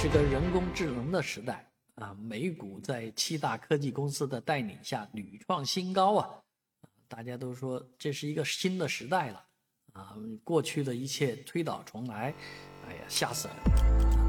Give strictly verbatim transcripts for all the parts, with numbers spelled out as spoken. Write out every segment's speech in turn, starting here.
是个人工智能的时代啊！美股在七大科技公司的带领下屡创新高啊！大家都说这是一个新的时代了啊！过去的一切推倒重来，哎呀，吓死人！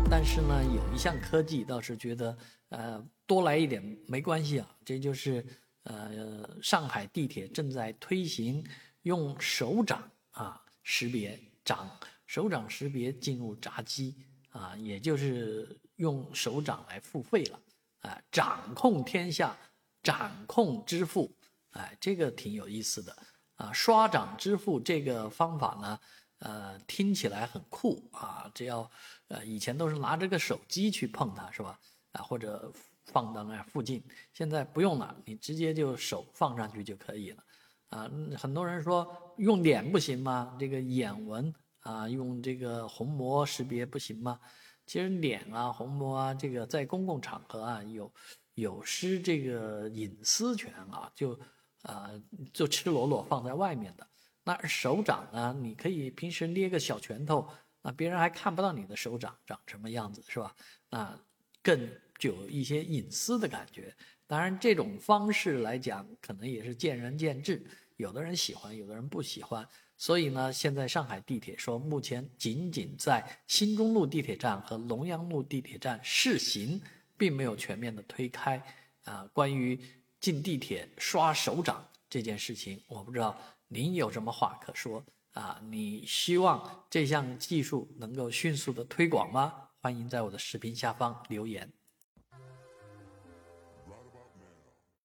但是呢，有一项科技倒是觉得呃多来一点没关系啊，这就是呃上海地铁正在推行用手掌啊识别掌手掌识别进入闸机。啊，也就是用手掌来付费了，啊，掌控天下，掌控支付，哎，这个挺有意思的啊。刷掌支付这个方法呢，呃，听起来很酷啊，只要呃以前都是拿着个手机去碰它，是吧？啊，或者放到那附近，现在不用了，你直接就手放上去就可以了啊。很多人说用脸不行吗？这个眼纹。啊，用这个虹膜识别不行吗？其实脸啊、虹膜啊，这个在公共场合啊，有有失这个隐私权啊，就呃就赤裸裸放在外面的。那手掌呢，你可以平时捏个小拳头，那别人还看不到你的手掌长什么样子，是吧？那更就有一些隐私的感觉。当然，这种方式来讲，可能也是见仁见智，有的人喜欢，有的人不喜欢。所以呢，现在上海地铁说，目前仅仅在新中路地铁站和龙阳路地铁站试行，并没有全面的推开。啊、呃，关于进地铁刷手掌这件事情，我不知道您有什么话可说啊？你希望这项技术能够迅速的推广吗？欢迎在我的视频下方留言。